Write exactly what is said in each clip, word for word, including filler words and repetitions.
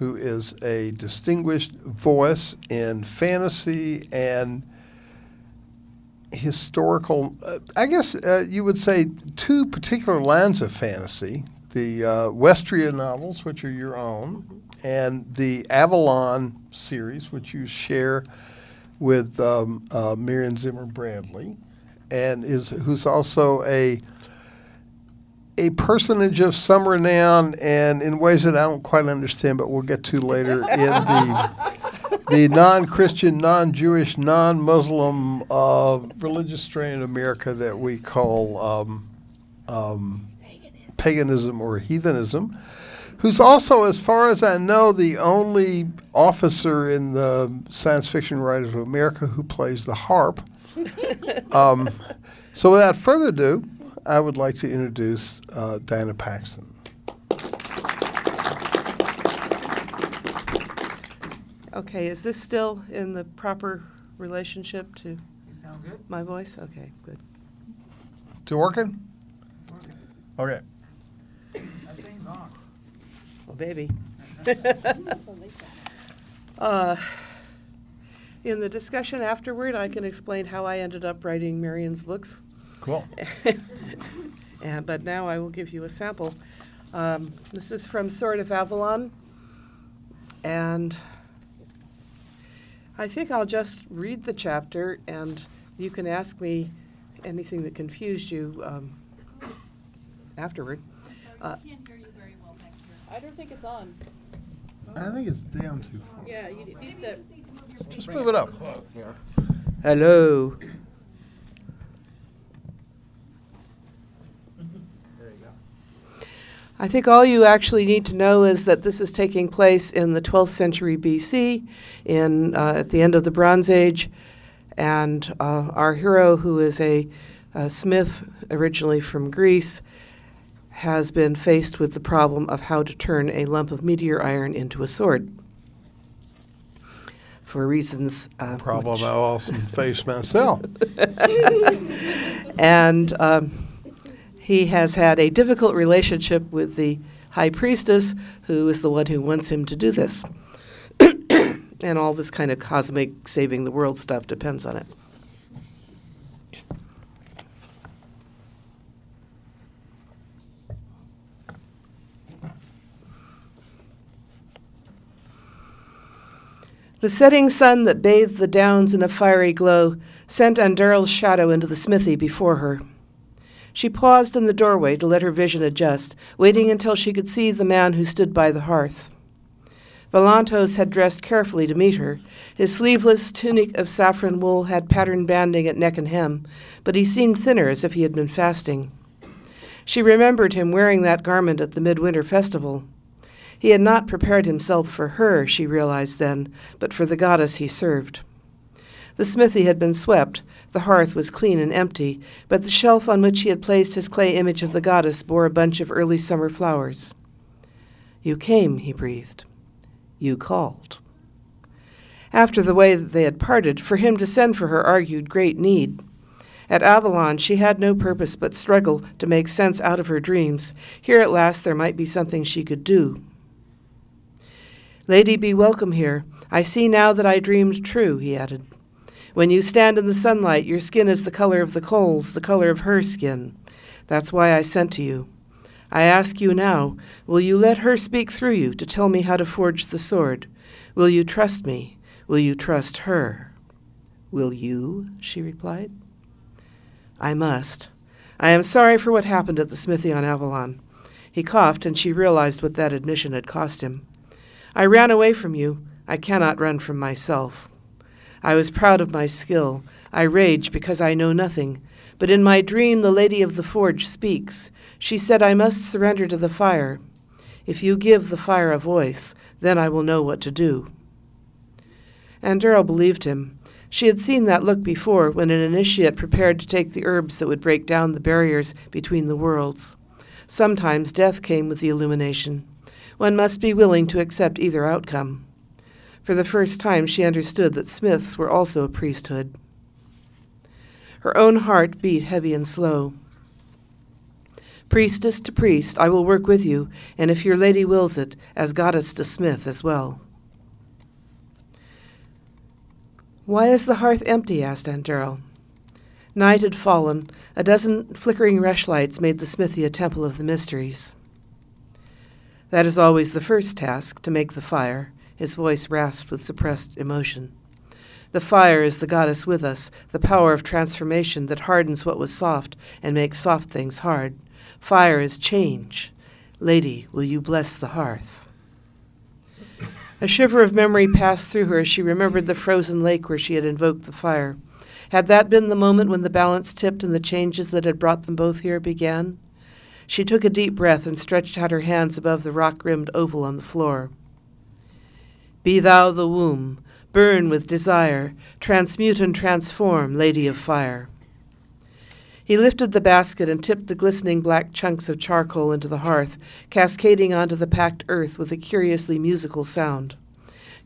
who is a distinguished voice in fantasy and historical, uh, I guess uh, you would say two particular lines of fantasy, the uh, Westria novels, which are your own, and the Avalon series, which you share with um, uh, Miriam Zimmer Bradley, and is who's also a A personage of some renown, and in ways that I don't quite understand, but we'll get to later, in the the non-Christian, non-Jewish, non-Muslim uh, religious strain in America that we call um, um, paganism. paganism or heathenism, who's also, as far as I know, the only officer in the Science Fiction Writers of America who plays the harp. um, so without further ado, I would like to introduce uh, Diana Paxson. Okay, is this still in the proper relationship to good? My voice? Okay, good. To working? Working. Okay. That thing's on. Well, baby. uh, in the discussion afterward, I can explain how I ended up writing Miriam's books. Cool. and, but now I will give you a sample. Um, this is from Sword of Avalon, and I think I'll just read the chapter, and you can ask me anything that confused you um, afterward. I can't hear you very well back here. I don't think it's on. I think it's down too far. Yeah, you d- need to just move it up. Close here. Hello. I think all you actually need to know is that this is taking place in the twelfth century B C, in uh, at the end of the Bronze Age, and uh, our hero, who is a, a smith originally from Greece, has been faced with the problem of how to turn a lump of meteor iron into a sword. For reasons uh, problem I often face myself, and. Um, He has had a difficult relationship with the high priestess, who is the one who wants him to do this. And all this kind of cosmic saving the world stuff depends on it. The setting sun that bathed the downs in a fiery glow sent Andurl's shadow into the smithy before her. She paused in the doorway to let her vision adjust, waiting until she could see the man who stood by the hearth. Valantos had dressed carefully to meet her. His sleeveless tunic of saffron wool had patterned banding at neck and hem, but he seemed thinner, as if he had been fasting. She remembered him wearing that garment at the midwinter festival. He had not prepared himself for her, she realized then, but for the goddess he served. The smithy had been swept, the hearth was clean and empty, but the shelf on which he had placed his clay image of the goddess bore a bunch of early summer flowers. "You came," he breathed. "You called." After the way that they had parted, for him to send for her argued great need. At Avalon, she had no purpose but struggle to make sense out of her dreams. Here at last there might be something she could do. "Lady, be welcome here. I see now that I dreamed true," he added. "When you stand in the sunlight, your skin is the color of the coals, the color of her skin. That's why I sent to you. I ask you now, will you let her speak through you to tell me how to forge the sword? Will you trust me? Will you trust her?" "Will you?" she replied. "I must. I am sorry for what happened at the smithy on Avalon." He coughed, and she realized what that admission had cost him. "I ran away from you. I cannot run from myself. I was proud of my skill. I rage because I know nothing. But in my dream the Lady of the Forge speaks. She said I must surrender to the fire. If you give the fire a voice, then I will know what to do." and Darrow believed him. She had seen that look before when an initiate prepared to take the herbs that would break down the barriers between the worlds. Sometimes death came with the illumination. One must be willing to accept either outcome. For the first time, she understood that Smiths were also a priesthood. Her own heart beat heavy and slow. Priestess to priest, I will work with you, and if your lady wills it, as goddess to smith as well. Why is the hearth empty? Asked Aunt Darrow. Night had fallen. A dozen flickering rushlights made the smithy a temple of the mysteries. That is always the first task, to make the fire. His voice rasped with suppressed emotion. The fire is the goddess with us, the power of transformation that hardens what was soft and makes soft things hard. Fire is change. Lady, will you bless the hearth? A shiver of memory passed through her as she remembered the frozen lake where she had invoked the fire. Had that been the moment when the balance tipped and the changes that had brought them both here began? She took a deep breath and stretched out her hands above the rock-rimmed oval on the floor. Be thou the womb, burn with desire, transmute and transform, Lady of Fire. He lifted the basket and tipped the glistening black chunks of charcoal into the hearth, cascading onto the packed earth with a curiously musical sound.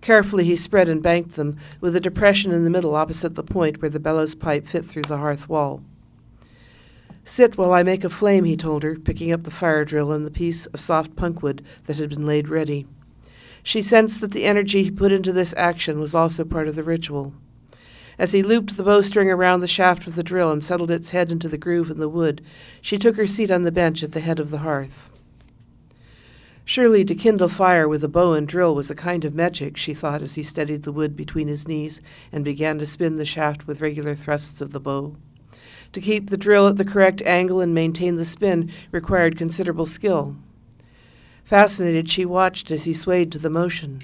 Carefully he spread and banked them, with a depression in the middle opposite the point where the bellows pipe fit through the hearth wall. Sit while I make a flame, he told her, picking up the fire drill and the piece of soft punkwood that had been laid ready. She sensed that the energy he put into this action was also part of the ritual. As he looped the bowstring around the shaft of the drill and settled its head into the groove in the wood, she took her seat on the bench at the head of the hearth. Surely to kindle fire with a bow and drill was a kind of magic, she thought as he steadied the wood between his knees and began to spin the shaft with regular thrusts of the bow. To keep the drill at the correct angle and maintain the spin required considerable skill. Fascinated, she watched as he swayed to the motion.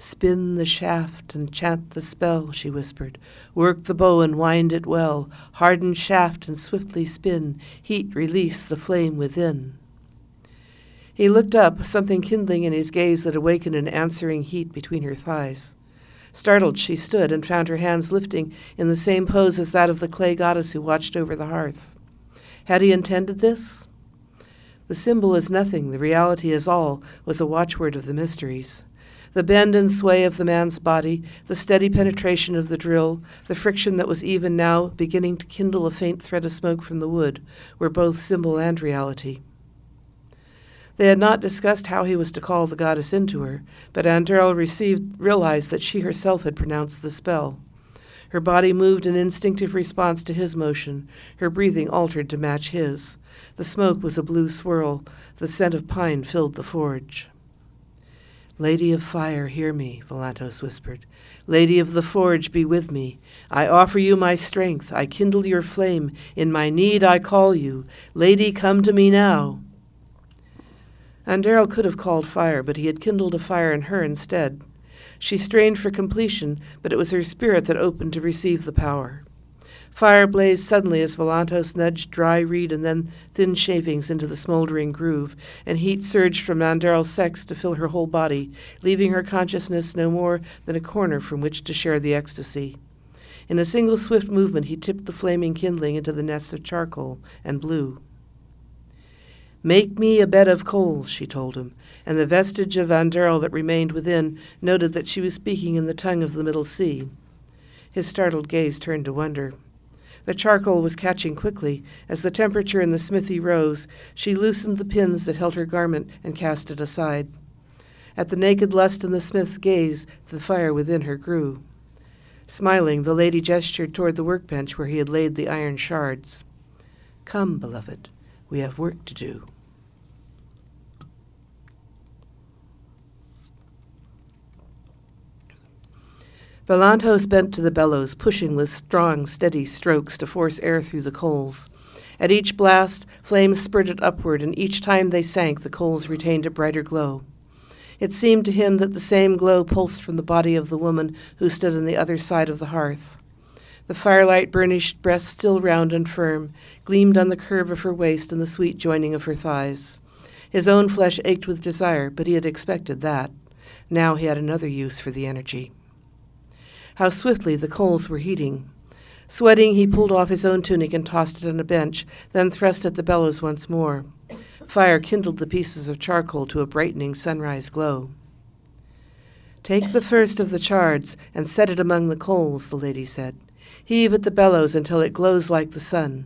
Spin the shaft and chant the spell, she whispered. Work the bow and wind it well. Harden shaft and swiftly spin. Heat release the flame within. He looked up, something kindling in his gaze that awakened an answering heat between her thighs. Startled, she stood and found her hands lifting in the same pose as that of the clay goddess who watched over the hearth. Had he intended this? The symbol is nothing, the reality is all, was a watchword of the mysteries. The bend and sway of the man's body, the steady penetration of the drill, the friction that was even now beginning to kindle a faint thread of smoke from the wood, were both symbol and reality. They had not discussed how he was to call the goddess into her, but Aunt Darrow received realized that she herself had pronounced the spell. Her body moved in instinctive response to his motion, her breathing altered to match his. The smoke was a blue swirl, the scent of pine filled the forge. Lady of Fire, hear me, Volantos whispered. Lady of the Forge, be with me. I offer you my strength. I kindle your flame. In my need I call you. Lady, come to me now. And Darrow could have called fire, but he had kindled a fire in her instead. She strained for completion, but it was her spirit that opened to receive the power. Fire blazed suddenly as Volantos nudged dry reed and then thin shavings into the smoldering groove, and heat surged from Nandarl's sex to fill her whole body, leaving her consciousness no more than a corner from which to share the ecstasy. In a single swift movement he tipped the flaming kindling into the nest of charcoal and blue. Make me a bed of coals, she told him, and the vestige of Nandarl that remained within noted that she was speaking in the tongue of the Middle Sea. His startled gaze turned to wonder. The charcoal was catching quickly. As the temperature in the smithy rose, she loosened the pins that held her garment and cast it aside. At the naked lust in the smith's gaze, the fire within her grew. Smiling, the lady gestured toward the workbench where he had laid the iron shards. Come, beloved, we have work to do. Volantos bent to the bellows, pushing with strong, steady strokes to force air through the coals. At each blast, flames spurted upward, and each time they sank, the coals retained a brighter glow. It seemed to him that the same glow pulsed from the body of the woman who stood on the other side of the hearth. The firelight burnished breast, still round and firm, gleamed on the curve of her waist and the sweet joining of her thighs. His own flesh ached with desire, but he had expected that. Now he had another use for the energy. how swiftly the coals were heating. Sweating, he pulled off his own tunic and tossed it on a bench, then thrust at the bellows once more. Fire kindled the pieces of charcoal to a brightening sunrise glow. "Take the first of the chards and set it among the coals," the lady said. "Heave at the bellows until it glows like the sun."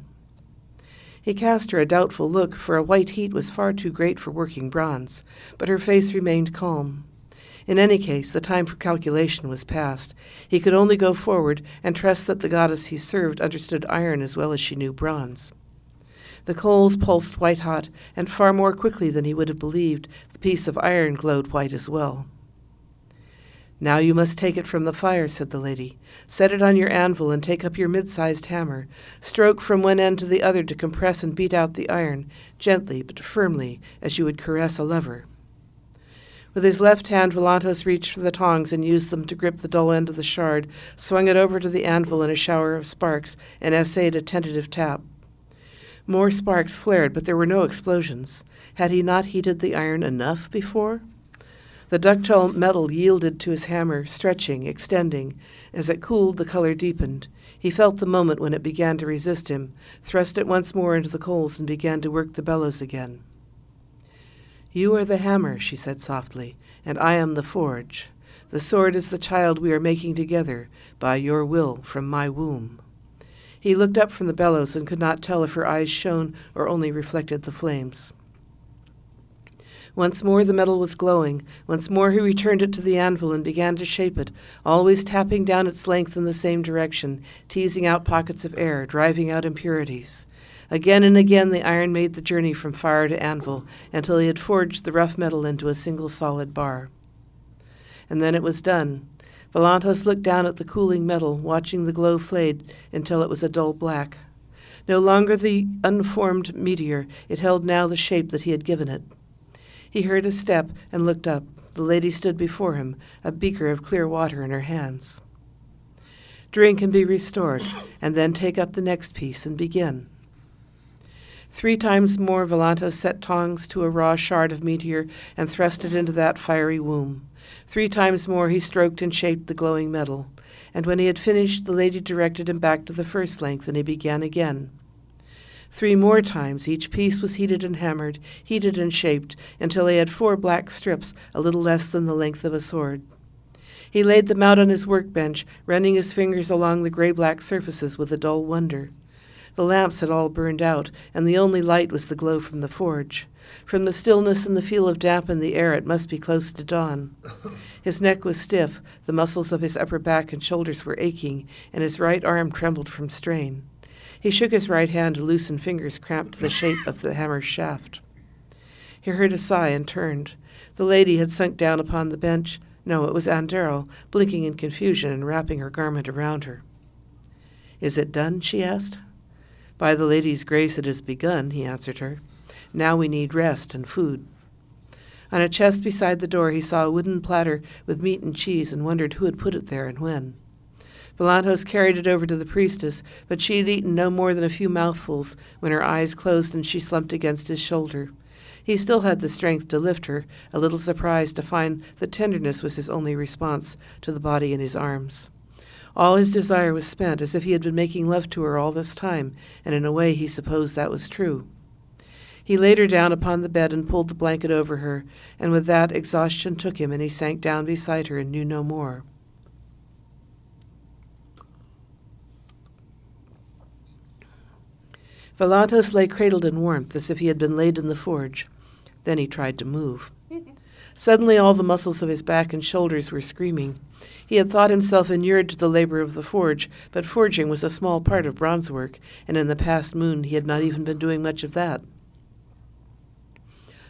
He cast her a doubtful look, for a white heat was far too great for working bronze, but her face remained calm. In any case, the time for calculation was past. He could only go forward and trust that the goddess he served understood iron as well as she knew bronze. The coals pulsed white-hot, and far more quickly than he would have believed, the piece of iron glowed white as well. "Now you must take it from the fire," said the lady. "Set it on your anvil and take up your mid-sized hammer. Stroke from one end to the other to compress and beat out the iron, gently but firmly, as you would caress a lever." With his left hand, Volantos reached for the tongs and used them to grip the dull end of the shard, swung it over to the anvil in a shower of sparks, and essayed a tentative tap. More sparks flared, but there were no explosions. Had he not heated the iron enough before? The ductile metal yielded to his hammer, stretching, extending. As it cooled, the color deepened. He felt the moment when it began to resist him, thrust it once more into the coals, and began to work the bellows again. "You are the hammer," she said softly, "and I am the forge. The sword is the child we are making together, by your will, from my womb." He looked up from the bellows and could not tell if her eyes shone or only reflected the flames. Once more the metal was glowing. Once more he returned it to the anvil and began to shape it, always tapping down its length in the same direction, teasing out pockets of air, driving out impurities. Again and again the iron made the journey from fire to anvil, until he had forged the rough metal into a single solid bar. And then it was done. Volantos looked down at the cooling metal, watching the glow fade until it was a dull black. No longer the unformed meteor, it held now the shape that he had given it. He heard a step and looked up. The lady stood before him, a beaker of clear water in her hands. "Drink and be restored, and then take up the next piece and begin." Three times more Volantos set tongs to a raw shard of meteor and thrust it into that fiery womb. Three times more he stroked and shaped the glowing metal. And when he had finished, the lady directed him back to the first length, and he began again. Three more times each piece was heated and hammered, heated and shaped, until he had four black strips, a little less than the length of a sword. He laid them out on his workbench, running his fingers along the gray-black surfaces with a dull wonder. The lamps had all burned out, and the only light was the glow from the forge. From the stillness and the feel of damp in the air, it must be close to dawn. His neck was stiff, the muscles of his upper back and shoulders were aching, and his right arm trembled from strain. He shook his right hand to loosen fingers cramped to the shape of the hammer's shaft. He heard a sigh and turned. The lady had sunk down upon the bench. No, it was Anderl, blinking in confusion and wrapping her garment around her. "Is it done?" she asked. "By the lady's grace it has begun," he answered her. "Now we need rest and food." On a chest beside the door he saw a wooden platter with meat and cheese and wondered who had put it there and when. Volantos carried it over to the priestess, but she had eaten no more than a few mouthfuls when her eyes closed and she slumped against his shoulder. He still had the strength to lift her, a little surprised to find that tenderness was his only response to the body in his arms. All his desire was spent, as if he had been making love to her all this time, and in a way he supposed that was true. He laid her down upon the bed and pulled the blanket over her, and with that exhaustion took him, and he sank down beside her and knew no more. Volantos lay cradled in warmth, as if he had been laid in the forge. Then he tried to move. Suddenly all the muscles of his back and shoulders were screaming. He had thought himself inured to the labor of the forge, but forging was a small part of bronze work, and in the past moon he had not even been doing much of that.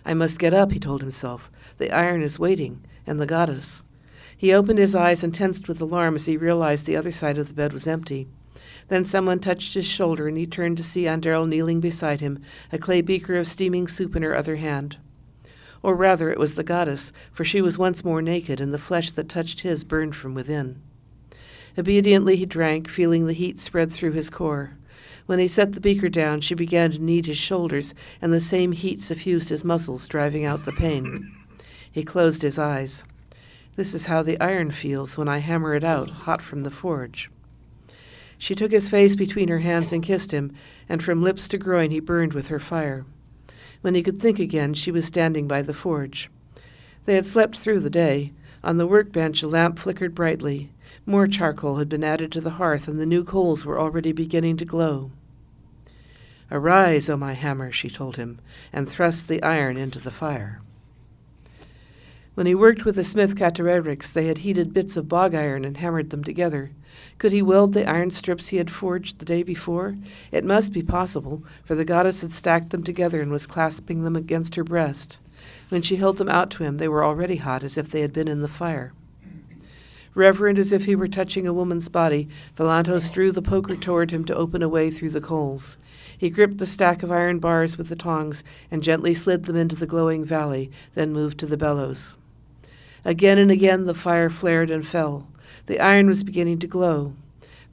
"I must get up," he told himself. "The iron is waiting, and the goddess." He opened his eyes and tensed with alarm as he realized the other side of the bed was empty. Then someone touched his shoulder, and he turned to see Anderl kneeling beside him, a clay beaker of steaming soup in her other hand. Or rather, it was the goddess, for she was once more naked, and the flesh that touched his burned from within. Obediently he drank, feeling the heat spread through his core. When he set the beaker down, she began to knead his shoulders, and the same heat suffused his muscles, driving out the pain. He closed his eyes. This is how the iron feels when I hammer it out, hot from the forge. She took his face between her hands and kissed him, and from lips to groin he burned with her fire. When he could think again, she was standing by the forge. They had slept through the day. On the workbench a lamp flickered brightly. More charcoal had been added to the hearth, and the new coals were already beginning to glow. "Arise, O my hammer," she told him, and thrust the iron into the fire. When he worked with the smith Katererix, they had heated bits of bog iron and hammered them together. Could he weld the iron strips he had forged the day before? It must be possible, for the goddess had stacked them together and was clasping them against her breast. When she held them out to him, they were already hot, as if they had been in the fire. Reverent as if he were touching a woman's body, Valantos drew the poker toward him to open a way through the coals. He gripped the stack of iron bars with the tongs and gently slid them into the glowing valley, then moved to the bellows. Again and again the fire flared and fell. The iron was beginning to glow.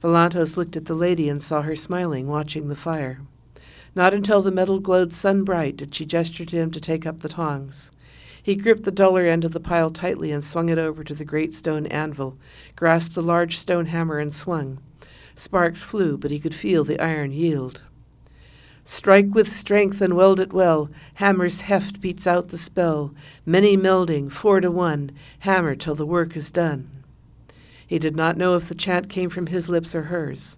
Valantos looked at the lady and saw her smiling, watching the fire. Not until the metal glowed sun-bright did she gesture to him to take up the tongs. He gripped the duller end of the pile tightly and swung it over to the great stone anvil, grasped the large stone hammer and swung. Sparks flew, but he could feel the iron yield. "Strike with strength and weld it well. Hammer's heft beats out the spell. Many melding, four to one. Hammer till the work is done." He did not know if the chant came from his lips or hers.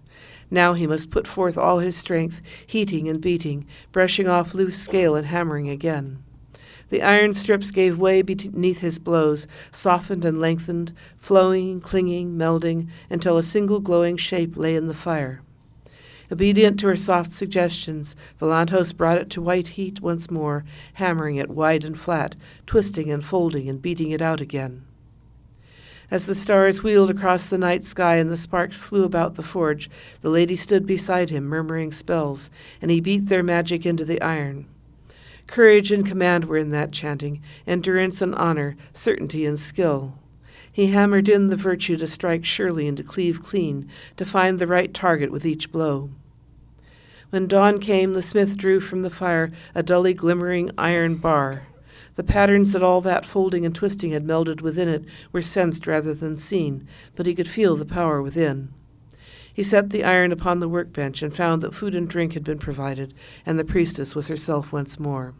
Now he must put forth all his strength, heating and beating, brushing off loose scale and hammering again. The iron strips gave way beneath his blows, softened and lengthened, flowing, clinging, melding, until a single glowing shape lay in the fire. Obedient to her soft suggestions, Valantos brought it to white heat once more, hammering it wide and flat, twisting and folding and beating it out again. As the stars wheeled across the night sky and the sparks flew about the forge, the lady stood beside him, murmuring spells, and he beat their magic into the iron. Courage and command were in that chanting, endurance and honor, certainty and skill. He hammered in the virtue to strike surely and to cleave clean, to find the right target with each blow. When dawn came, the smith drew from the fire a dully glimmering iron bar. The patterns that all that folding and twisting had melded within it were sensed rather than seen, but he could feel the power within. He set the iron upon the workbench and found that food and drink had been provided, and the priestess was herself once more.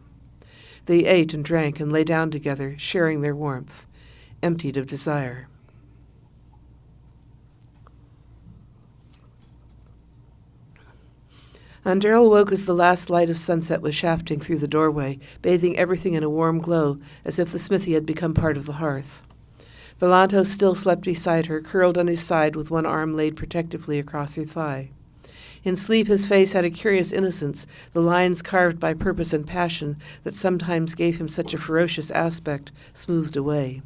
They ate and drank and lay down together, sharing their warmth, emptied of desire. Anderl woke as the last light of sunset was shafting through the doorway, bathing everything in a warm glow, as if the smithy had become part of the hearth. Valantos still slept beside her, curled on his side with one arm laid protectively across her thigh. In sleep his face had a curious innocence, the lines carved by purpose and passion that sometimes gave him such a ferocious aspect smoothed away.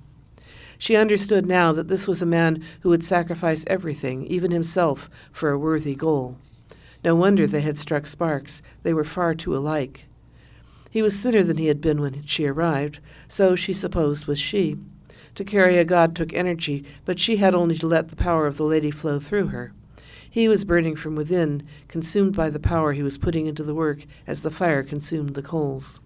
She understood now that this was a man who would sacrifice everything, even himself, for a worthy goal. No wonder they had struck sparks. They were far too alike. He was thinner than he had been when she arrived, so she supposed was she. To carry a god took energy, but she had only to let the power of the lady flow through her. He was burning from within, consumed by the power he was putting into the work as the fire consumed the coals.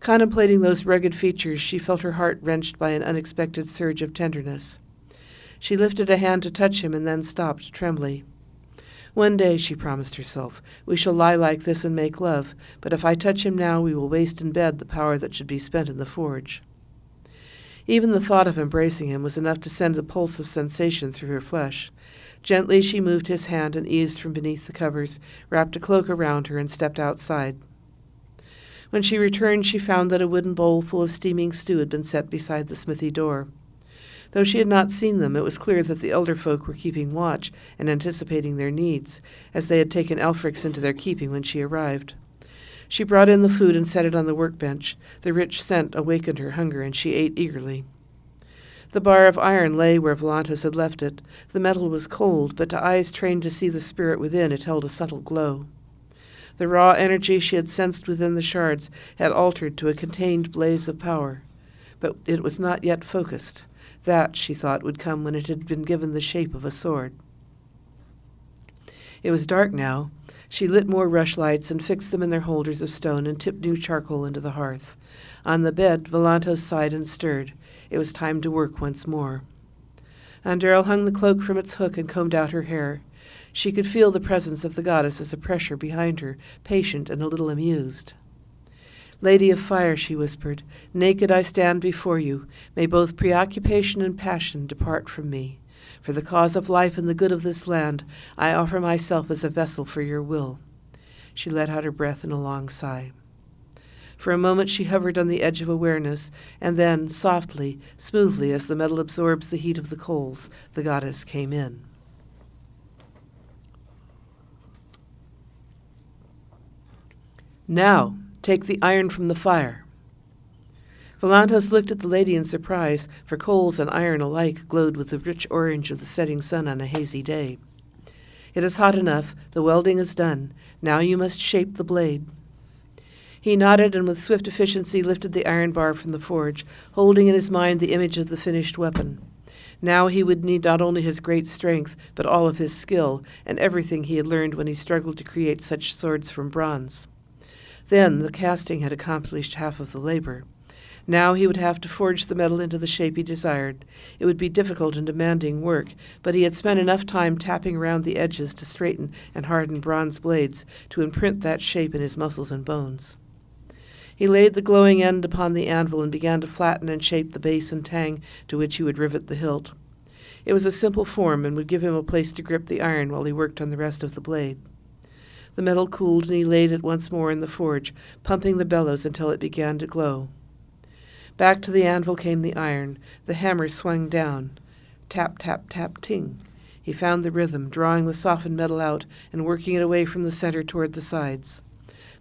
Contemplating those rugged features, she felt her heart wrenched by an unexpected surge of tenderness. She lifted a hand to touch him and then stopped, trembling. "One day," she promised herself, "we shall lie like this and make love, but if I touch him now we will waste in bed the power that should be spent in the forge." Even the thought of embracing him was enough to send a pulse of sensation through her flesh. Gently she moved his hand and eased from beneath the covers, wrapped a cloak around her, and stepped outside. When she returned, she found that a wooden bowl full of steaming stew had been set beside the smithy door. Though she had not seen them, it was clear that the elder folk were keeping watch and anticipating their needs, as they had taken Elfric's into their keeping when she arrived. She brought in the food and set it on the workbench. The rich scent awakened her hunger, and she ate eagerly. The bar of iron lay where Valantos had left it. The metal was cold, but to eyes trained to see the spirit within, it held a subtle glow. The raw energy she had sensed within the shards had altered to a contained blaze of power, but it was not yet focused. That, she thought, would come when it had been given the shape of a sword. It was dark now. She lit more rushlights and fixed them in their holders of stone and tipped new charcoal into the hearth. On the bed, Volanto sighed and stirred. It was time to work once more. Anderl hung the cloak from its hook and combed out her hair. She could feel the presence of the goddess as a pressure behind her, patient and a little amused. "Lady of fire," she whispered, "naked I stand before you. May both preoccupation and passion depart from me. For the cause of life and the good of this land, I offer myself as a vessel for your will." She let out her breath in a long sigh. For a moment she hovered on the edge of awareness, and then, softly, smoothly, as the metal absorbs the heat of the coals, the goddess came in. "Now, take the iron from the fire." Volantos looked at the lady in surprise, for coals and iron alike glowed with the rich orange of the setting sun on a hazy day. "It is hot enough. The welding is done. Now you must shape the blade." He nodded and with swift efficiency lifted the iron bar from the forge, holding in his mind the image of the finished weapon. Now he would need not only his great strength, but all of his skill, and everything he had learned when he struggled to create such swords from bronze. Then the casting had accomplished half of the labor. Now he would have to forge the metal into the shape he desired. It would be difficult and demanding work, but he had spent enough time tapping around the edges to straighten and harden bronze blades to imprint that shape in his muscles and bones. He laid the glowing end upon the anvil and began to flatten and shape the base and tang to which he would rivet the hilt. It was a simple form and would give him a place to grip the iron while he worked on the rest of the blade. The metal cooled and he laid it once more in the forge, pumping the bellows until it began to glow. Back to the anvil came the iron. The hammer swung down. Tap, tap, tap, ting. He found the rhythm, drawing the softened metal out and working it away from the center toward the sides.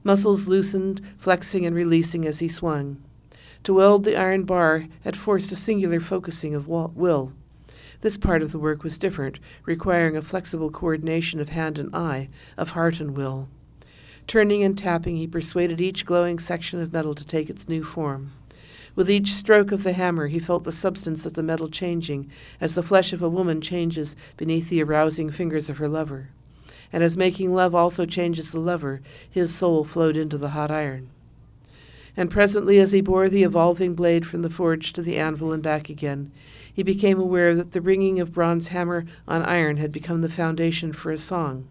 Muscles loosened, flexing and releasing as he swung. To weld the iron bar had forced a singular focusing of will. This part of the work was different, requiring a flexible coordination of hand and eye, of heart and will. Turning and tapping, he persuaded each glowing section of metal to take its new form. With each stroke of the hammer, he felt the substance of the metal changing, as the flesh of a woman changes beneath the arousing fingers of her lover. And as making love also changes the lover, his soul flowed into the hot iron. And presently, as he bore the evolving blade from the forge to the anvil and back again, he became aware that the ringing of bronze hammer on iron had become the foundation for a song.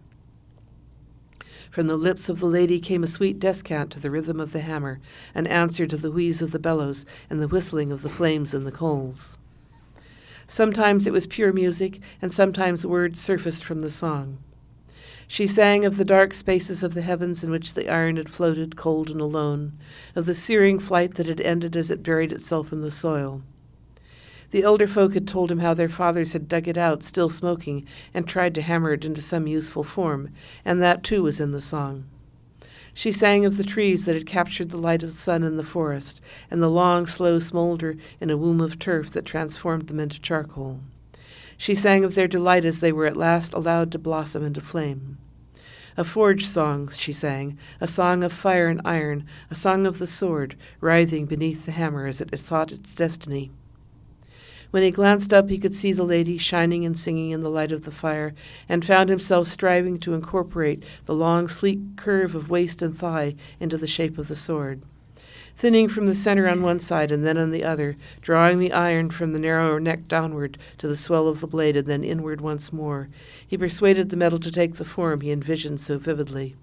From the lips of the lady came a sweet descant to the rhythm of the hammer, an answer to the wheeze of the bellows and the whistling of the flames in the coals. Sometimes it was pure music, and sometimes words surfaced from the song. She sang of the dark spaces of the heavens in which the iron had floated, cold and alone, of the searing flight that had ended as it buried itself in the soil. The elder folk had told him how their fathers had dug it out, still smoking, and tried to hammer it into some useful form, and that too was in the song. She sang of the trees that had captured the light of the sun in the forest, and the long, slow smolder in a womb of turf that transformed them into charcoal. She sang of their delight as they were at last allowed to blossom into flame. A forge song she sang, a song of fire and iron, a song of the sword, writhing beneath the hammer as it sought its destiny. When he glanced up, he could see the lady shining and singing in the light of the fire, and found himself striving to incorporate the long, sleek curve of waist and thigh into the shape of the sword. Thinning from the center on one side and then on the other, drawing the iron from the narrower neck downward to the swell of the blade and then inward once more, he persuaded the metal to take the form he envisioned so vividly.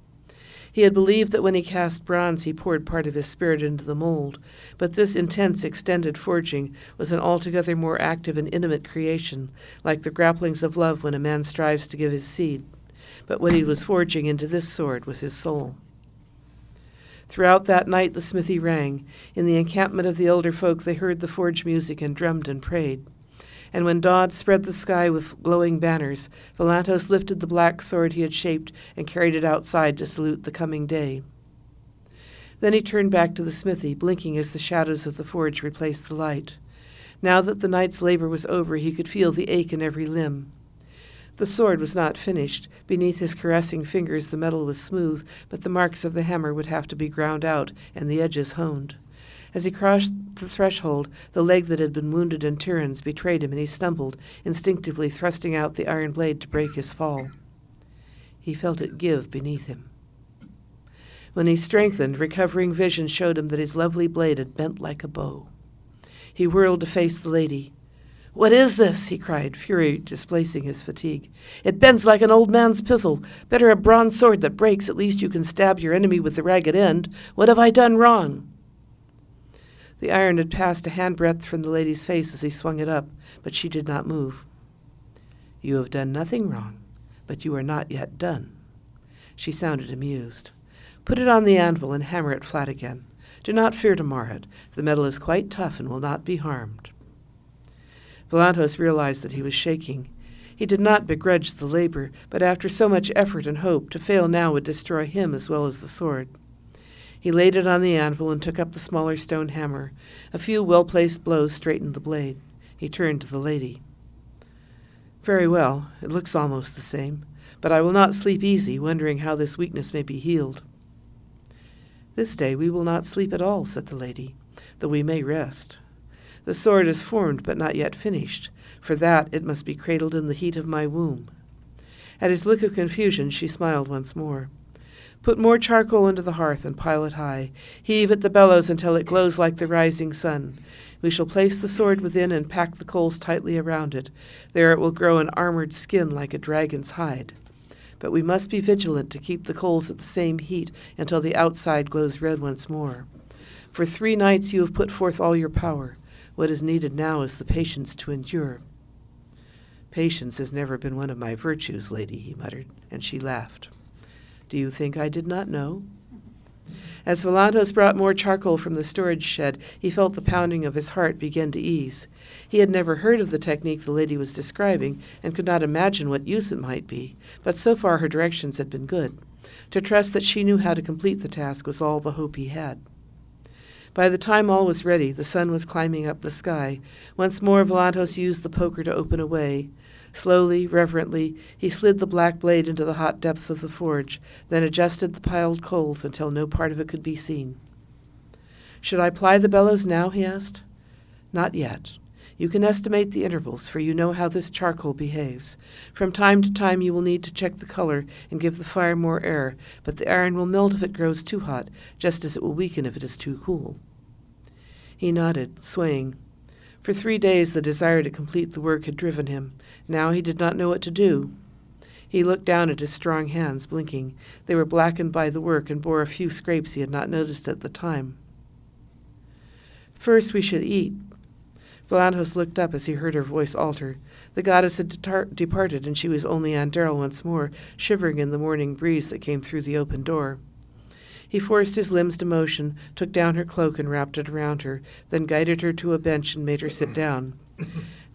He had believed that when he cast bronze he poured part of his spirit into the mold, but this intense, extended forging was an altogether more active and intimate creation, like the grapplings of love when a man strives to give his seed. But what he was forging into this sword was his soul. Throughout that night the smithy rang. In the encampment of the elder folk they heard the forge music and drummed and prayed. And when dawn spread the sky with glowing banners, Volantos lifted the black sword he had shaped and carried it outside to salute the coming day. Then he turned back to the smithy, blinking as the shadows of the forge replaced the light. Now that the night's labor was over, he could feel the ache in every limb. The sword was not finished. Beneath his caressing fingers the metal was smooth, but the marks of the hammer would have to be ground out and the edges honed. As he crossed the threshold, the leg that had been wounded in Tiran's betrayed him, and he stumbled, instinctively thrusting out the iron blade to break his fall. He felt it give beneath him. When he strengthened, recovering vision showed him that his lovely blade had bent like a bow. He whirled to face the lady. "What is this?" he cried, fury displacing his fatigue. "It bends like an old man's pistol. Better a bronze sword that breaks. At least you can stab your enemy with the ragged end. What have I done wrong?" The iron had passed a handbreadth from the lady's face as he swung it up, but she did not move. "You have done nothing wrong, but you are not yet done." She sounded amused. "Put it on the anvil and hammer it flat again. Do not fear to mar it. The metal is quite tough and will not be harmed." Velantos realized that he was shaking. He did not begrudge the labor, but after so much effort and hope, to fail now would destroy him as well as the sword. He laid it on the anvil and took up the smaller stone hammer. A few well-placed blows straightened the blade. He turned to the lady. "Very well, it looks almost the same, but I will not sleep easy, wondering how this weakness may be healed." "This day we will not sleep at all," said the lady, "though we may rest. The sword is formed but not yet finished. For that it must be cradled in the heat of my womb." At his look of confusion she smiled once more. "Put more charcoal into the hearth and pile it high. Heave at the bellows until it glows like the rising sun. We shall place the sword within and pack the coals tightly around it. There it will grow an armored skin like a dragon's hide. But we must be vigilant to keep the coals at the same heat until the outside glows red once more. For three nights you have put forth all your power. What is needed now is the patience to endure." "Patience has never been one of my virtues, lady," he muttered, and she laughed. "Do you think I did not know?" As Velantos brought more charcoal from the storage shed, he felt the pounding of his heart begin to ease. He had never heard of the technique the lady was describing and could not imagine what use it might be, but so far her directions had been good. To trust that she knew how to complete the task was all the hope he had. By the time all was ready, the sun was climbing up the sky. Once more Velantos used the poker to open a way. Slowly, reverently, he slid the black blade into the hot depths of the forge, then adjusted the piled coals until no part of it could be seen. "Should I ply the bellows now?" he asked. "Not yet. You can estimate the intervals, for you know how this charcoal behaves. From time to time you will need to check the color and give the fire more air, but the iron will melt if it grows too hot, just as it will weaken if it is too cool." He nodded, swaying. For three days the desire to complete the work had driven him. Now he did not know what to do. He looked down at his strong hands, blinking. They were blackened by the work and bore a few scrapes he had not noticed at the time. "First we should eat." Velantos looked up as he heard her voice alter. The goddess had detar- departed, and she was only Anderl once more, shivering in the morning breeze that came through the open door. He forced his limbs to motion, took down her cloak and wrapped it around her, then guided her to a bench and made her sit down.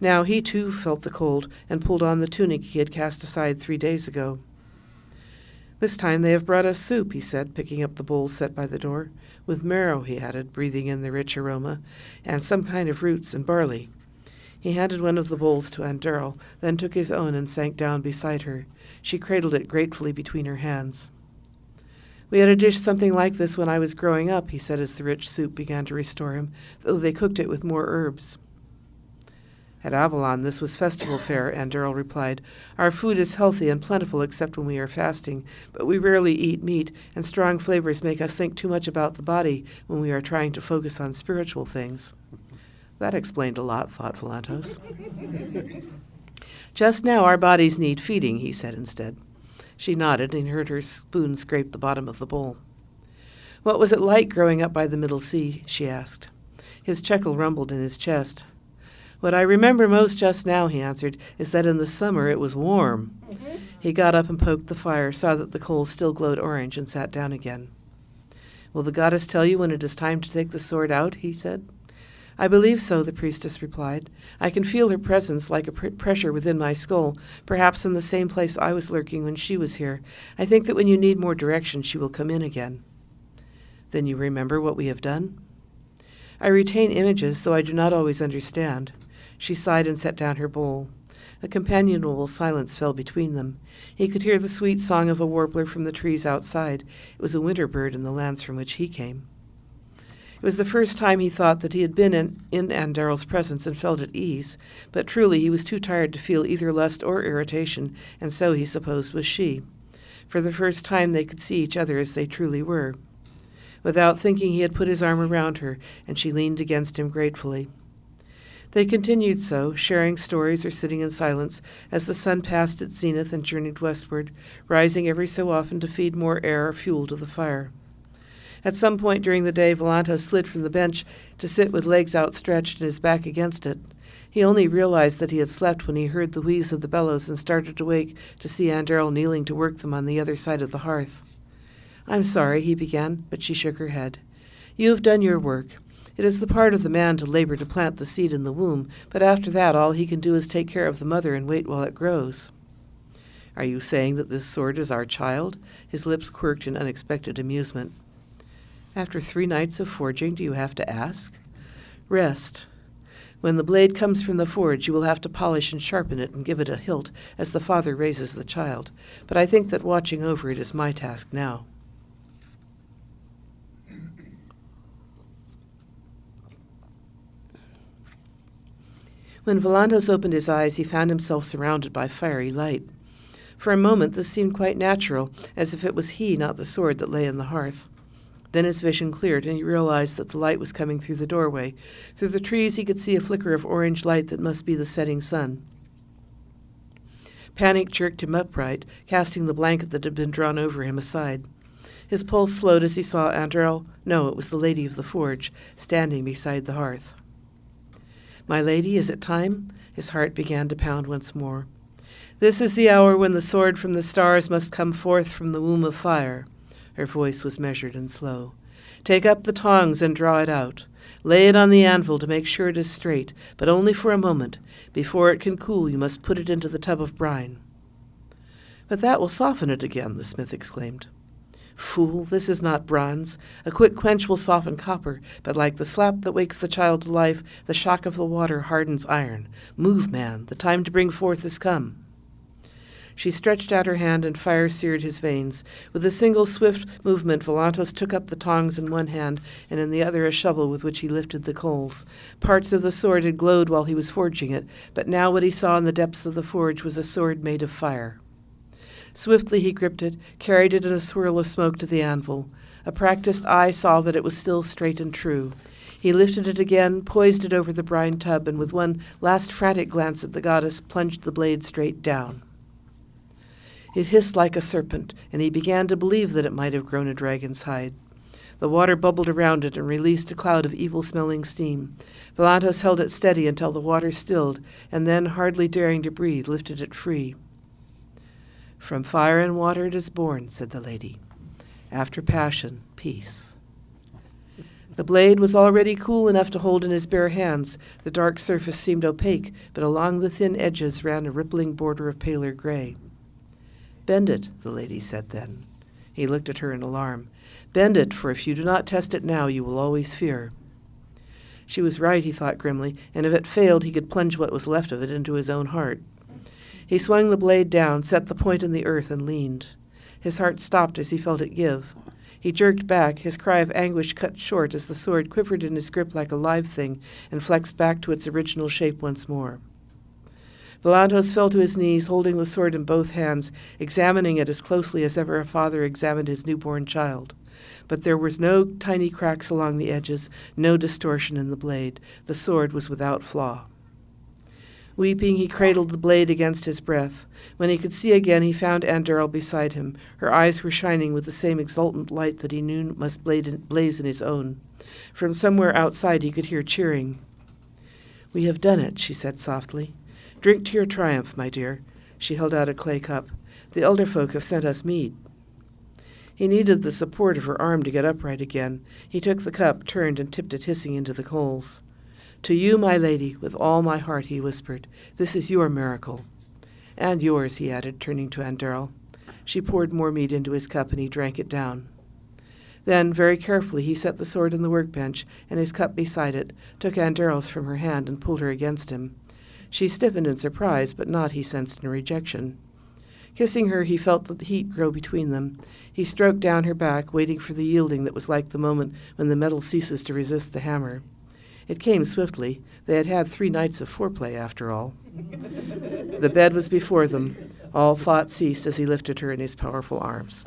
Now he too felt the cold and pulled on the tunic he had cast aside three days ago. "This time they have brought us soup," he said, picking up the bowl set by the door. "With marrow," he added, breathing in the rich aroma, "and some kind of roots and barley." He handed one of the bowls to Anderl, then took his own and sank down beside her. She cradled it gratefully between her hands. "We had a dish something like this when I was growing up," he said as the rich soup began to restore him, though they cooked it with more herbs. "At Avalon this was festival fare," Anderl replied. "Our food is healthy and plentiful except when we are fasting, but we rarely eat meat, and strong flavors make us think too much about the body when we are trying to focus on spiritual things." That explained a lot, thought Velantos. "Just now our bodies need feeding," he said instead. She nodded and heard her spoon scrape the bottom of the bowl. "What was it like growing up by the Middle Sea?" she asked. His chuckle rumbled in his chest. "What I remember most just now," he answered, "is that in the summer it was warm." Mm-hmm. He got up and poked the fire, saw that the coals still glowed orange, and sat down again. "Will the goddess tell you when it is time to take the sword out?" he said. "I believe so," the priestess replied. "I can feel her presence like a pr- pressure within my skull, perhaps in the same place I was lurking when she was here. I think that when you need more direction, she will come in again." "Then you remember what we have done?" "I retain images, though I do not always understand." She sighed and set down her bowl. A companionable silence fell between them. He could hear the sweet song of a warbler from the trees outside. It was a winter bird in the lands from which he came. It was the first time he thought that he had been in, in Anderl's presence and felt at ease, but truly he was too tired to feel either lust or irritation, and so he supposed was she. For the first time they could see each other as they truly were. Without thinking, he had put his arm around her, and she leaned against him gratefully. They continued so, sharing stories or sitting in silence, as the sun passed its zenith and journeyed westward, rising every so often to feed more air or fuel to the fire. At some point during the day, Volanta slid from the bench to sit with legs outstretched and his back against it. He only realized that he had slept when he heard the wheeze of the bellows and started awake to see Anderl kneeling to work them on the other side of the hearth. "I'm sorry," he began, but she shook her head. "You have done your work. It is the part of the man to labor to plant the seed in the womb, but after that all he can do is take care of the mother and wait while it grows." "Are you saying that this sword is our child?" His lips quirked in unexpected amusement. "After three nights of forging, do you have to ask? Rest. When the blade comes from the forge, you will have to polish and sharpen it and give it a hilt as the father raises the child. But I think that watching over it is my task now." When Volantos opened his eyes, he found himself surrounded by fiery light. For a moment this seemed quite natural, as if it was he, not the sword, that lay in the hearth. Then his vision cleared, and he realized that the light was coming through the doorway. Through the trees he could see a flicker of orange light that must be the setting sun. Panic jerked him upright, casting the blanket that had been drawn over him aside. His pulse slowed as he saw Andrel, no, it was the lady of the forge, standing beside the hearth. "My lady, is it time?" His heart began to pound once more. "This is the hour when the sword from the stars must come forth from the womb of fire." Her voice was measured and slow. "Take up the tongs and draw it out. Lay it on the anvil to make sure it is straight, but only for a moment. Before it can cool, you must put it into the tub of brine." "But that will soften it again," the smith exclaimed. "Fool, this is not bronze. A quick quench will soften copper, but like the slap that wakes the child to life, the shock of the water hardens iron. Move, man, the time to bring forth is come." She stretched out her hand, and fire seared his veins. With a single swift movement, Volantos took up the tongs in one hand, and in the other a shovel with which he lifted the coals. Parts of the sword had glowed while he was forging it, but now what he saw in the depths of the forge was a sword made of fire. Swiftly he gripped it, carried it in a swirl of smoke to the anvil. A practiced eye saw that it was still straight and true. He lifted it again, poised it over the brine tub, and with one last frantic glance at the goddess, plunged the blade straight down. It hissed like a serpent, and he began to believe that it might have grown a dragon's hide. The water bubbled around it and released a cloud of evil-smelling steam. Volantos held it steady until the water stilled, and then, hardly daring to breathe, lifted it free. "From fire and water it is born," said the lady. "After passion, peace." The blade was already cool enough to hold in his bare hands. The dark surface seemed opaque, but along the thin edges ran a rippling border of paler gray. "Bend it," the lady said then. He looked at her in alarm. "Bend it, for if you do not test it now, you will always fear." She was right, he thought grimly, and if it failed, he could plunge what was left of it into his own heart. He swung the blade down, set the point in the earth, and leaned. His heart stopped as he felt it give. He jerked back, his cry of anguish cut short as the sword quivered in his grip like a live thing and flexed back to its original shape once more. Volantos fell to his knees, holding the sword in both hands, examining it as closely as ever a father examined his newborn child. But there was no tiny cracks along the edges, no distortion in the blade. The sword was without flaw. Weeping, he cradled the blade against his breast. When he could see again, he found Anderl beside him. Her eyes were shining with the same exultant light that he knew must blaze in his own. From somewhere outside, he could hear cheering. "We have done it," she said softly. "Drink to your triumph, my dear." She held out a clay cup. "The elder folk have sent us mead." He needed the support of her arm to get upright again. He took the cup, turned, and tipped it hissing into the coals. "To you, my lady, with all my heart," he whispered. "This is your miracle." "And yours," he added, turning to Anderl. She poured more mead into his cup, and he drank it down. Then, very carefully, he set the sword on the workbench and his cup beside it, took Anderl's from her hand, and pulled her against him. She stiffened in surprise, but not, he sensed, in rejection. Kissing her, he felt the heat grow between them. He stroked down her back, waiting for the yielding that was like the moment when the metal ceases to resist the hammer. It came swiftly. They had had three nights of foreplay, after all. The bed was before them. All thought ceased as he lifted her in his powerful arms.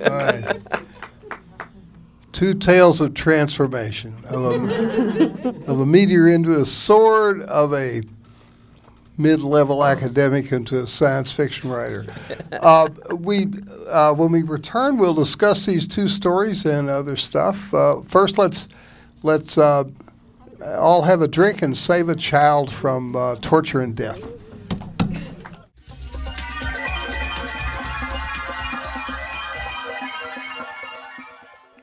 All right. Two tales of transformation, of a, of a meteor into a sword, of a mid-level academic into a science fiction writer. Uh, we, uh, when we return, we'll discuss these two stories and other stuff. Uh, first, let's let's uh, all have a drink and save a child from uh, torture and death.